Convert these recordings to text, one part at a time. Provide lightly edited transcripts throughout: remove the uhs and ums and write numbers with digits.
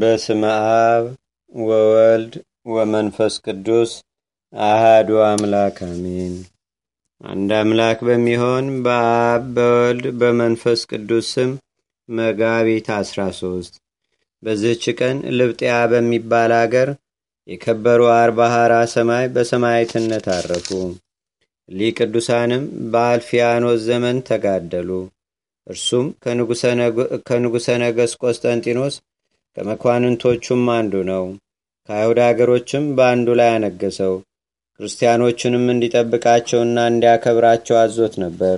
በስመ አብ ወወልድ ወመንፈስ ቅዱስ አሐዱ አምላክ አሜን። አንድ አምላክ በሚሆን በአብ በወልድ በመንፈስ ቅዱስ ስም መጋቢት 13 በዚህች ቀን ልብጥያ በሚባል ሀገር የከበሩ አርባሃራ ሰማይ በሰማይትነት አረፉ። ሊቅዱሳንም በአልፊያኖስ ዘመን ተጋደሉ። እርሱም ከንጉሰ ነገሥት ቆስጠንጢኖስ ከመኳንንቶቹም አንዱ ነው። ከአይሁድ አገሮችም በአንዱ ላይ አነገሰው። ክርስቲያኖችንም እንዲጠብቃቸውና እንዲያከብራቸው አዞት ነበር።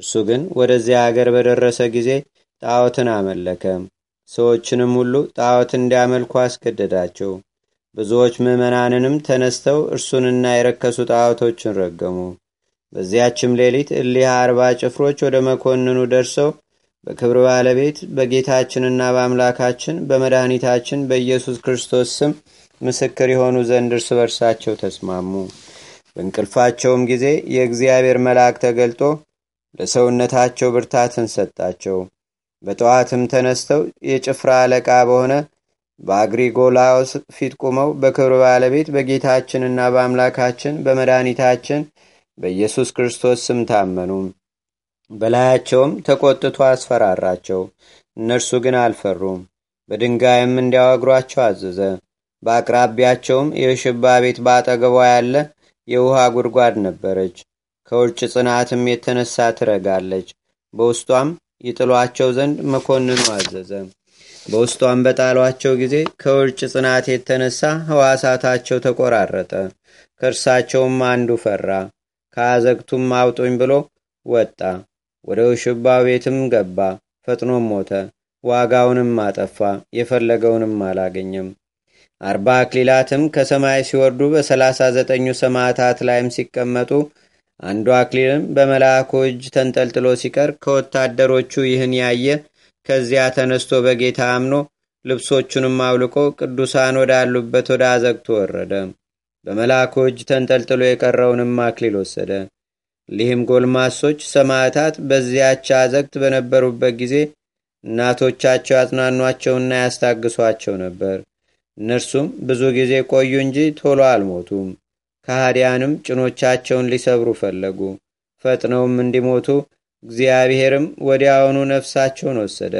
እርሱ ግን ወደዚያ ሀገር በደረሰ ጊዜ ጣዖትን አመለከ። ሰዎችንም ሁሉ ጣዖት እንዲያመልኩ አስገደዳቸው። ብዙዎች ምዕመናንንም ተነስተው እርሱንና የረከሱ ጣዖቶችን ረገሙ። በዚያችም ሌሊት እሊህ 40 ጭፍሮች ወደ መኮንኑ ደርሰው በክብር ባለቤት በጌታችንና በአምላካችን በመድኃኒታችን በኢየሱስ ክርስቶስ ስም ምስክር የሆኑ ዘንድ እርስ በርሳቸው ተስማሙ። በእንቅልፋቸውም ጊዜ የእግዚአብሔር መልአክ ተገልጦ ለሰውነታቸው ብርታትን ሰጣቸው። በጠዋትም ተነስተው የጭፍራ አለቃ በሆነ በአግሪጎላዎስ ፊት ቆመው በክብር ባለቤት በጌታችንና በአምላካችን በመድኃኒታችን በኢየሱስ ክርስቶስ ስም ታመኑ። በላያቸውም ተቆጥቶ አስፈራራቸው። እነርሱ ግን አልፈሩም። በድንጋይም እንዲያወግሯቸው አዘዘ። በአቅራቢያቸውም የሽባ ቤት ባጠገቧ ያለ የውሃ ጉድጓድ ነበረች። ከውርጭ ጽናትም የተነሳ ትረጋለች። በውስጧም ይጥሏቸው ዘንድ መኮንኑ አዘዘ። በውስጧም በጣሏቸው ጊዜ ከውርጭ ጽናት የተነሳ ሕዋሳታቸው ተቆራረጠ። ከእርሳቸውም አንዱ ፈራ። ከአዘግቱም አውጡኝ ብሎ ወጣ። ወደ ሽባ ቤትም ገባ። ፈጥኖ ሞተ። ዋጋውንም አጠፋ። የፈለገውንም አላገኘም። 40 አክሊላትም ከሰማይ ሲወርዱ በ39 ሰማዕታት ላይም ሲቀመጡ አንዱ አክሊልም በመላእኩ እጅ ተንጠልጥሎ ሲቀር ከወታደሮቹ ይህን ያየ ከዚያ ተነስቶ በጌታ አምኖ ልብሶቹንም አውልቆ ቅዱሳን ወዳሉበት ወደ አዘግቶ ወረደ። በመላእኩ እጅ ተንጠልጥሎ የቀረውንም አክሊል ወሰደ። ሊህም ጎልማሶች ሰማዕታት በዚያች አዘግት በነበሩበት ጊዜ እናቶቻቸው አጽናኗቸውና ያስታግሷቸው ነበር። እነርሱም ብዙ ጊዜ ቆዩ እንጂ ቶሎ አልሞቱም። ከሃዲያንም ጭኖቻቸውን ሊሰብሩ ፈለጉ። ፈጥነውም እንዲሞቱ እግዚአብሔርም ወዲያውኑ ነፍሳቸውን ወሰደ።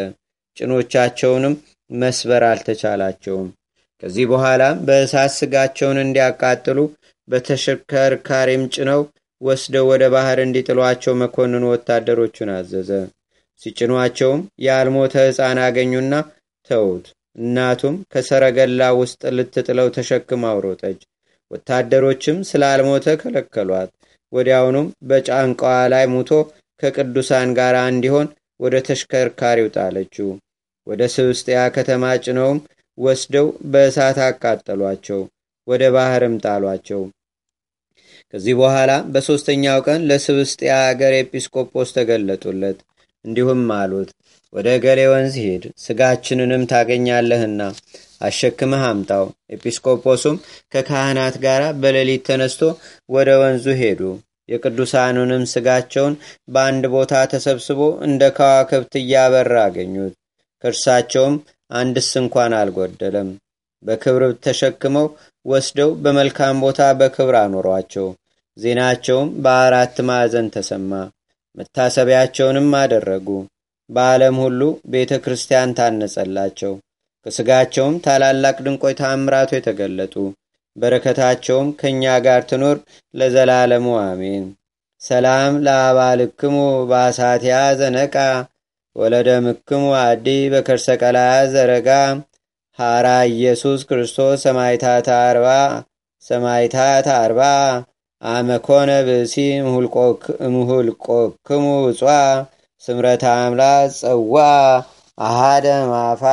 ጭኖቻቸውንም መስበር አልተቻላቸውም። ከዚህ በኋላ በእሳት ስጋቸውን እንዲያቃጥሉ በተሽከርካሪም ጭነው ወስደው ወደ ባህር እንዲጥሏቸው መኮንኑ ወታደሮቹን አዘዘ። ሲጭኗቸውም ያልሞተ ሕፃን አገኙና ተውት። እናቱም ከሰረገላ ውስጥ ልትጥለው ተሸክማ አውሮጠች። ወታደሮችም ስላልሞተ ከለከሏት። ወዲያውኑም በጫንቃዋ ላይ ሙቶ ከቅዱሳን ጋር እንዲሆን ወደ ተሽከርካሪው ጣለችው። ወደ ስብስጥያ ከተማ ጭነውም ወስደው በእሳት አቃጠሏቸው። ወደ ባህርም ጣሏቸው። ከዚህ በኋላ በ3ኛው ቀን ለስብስጥያ ሀገር ኤጲስቆጶስ ተገለጡለት። እንዲሁም አሉት፣ ወደ ገሌ ወንዝ ሂድ፣ ስጋችንንም ታገኛለህና አሸክመህ አምጣው። ኤጲስቆጶሱም ከካህናት ጋር በሌሊት ተነስቶ ወደ ወንዙ ሄዱ። የቅዱሳኑንም ስጋቸውን በአንድ ቦታ ተሰብስቦ እንደ ከዋክብት እያበራ አገኙት። ከእርሳቸውም አንድስ እንኳን አልጎደለም። በክብር ተሸክመው ወስደው በመልካም ቦታ በክብር አኖሯቸው። ዜናቸውም በ4 ማዕዘን ተሰማ። መታሰቢያቸውንም አደረጉ። በዓለም ሁሉ ቤተክርስቲያን ታነጸላቸው። ከስጋቸውም ታላላቅ ድንቆይ ተአምራቱ የተገለጡ። በረከታቸውም ከኛ ጋር ትኖር ለዘላለሙ አሜን። ሰላም ለአባልክሙ ባሳቲያ ዘነቃ ወለደምክሙ አዲ በከርሰ ቀላያ ዘረጋ ሐራ ኢየሱስ ክርስቶስ ሰማይታት 40 አመኮነ ብሲ ምሁልቆክሙ ጽዋ ስምረታ አምላክ ጸዋ አሃደ ማፋ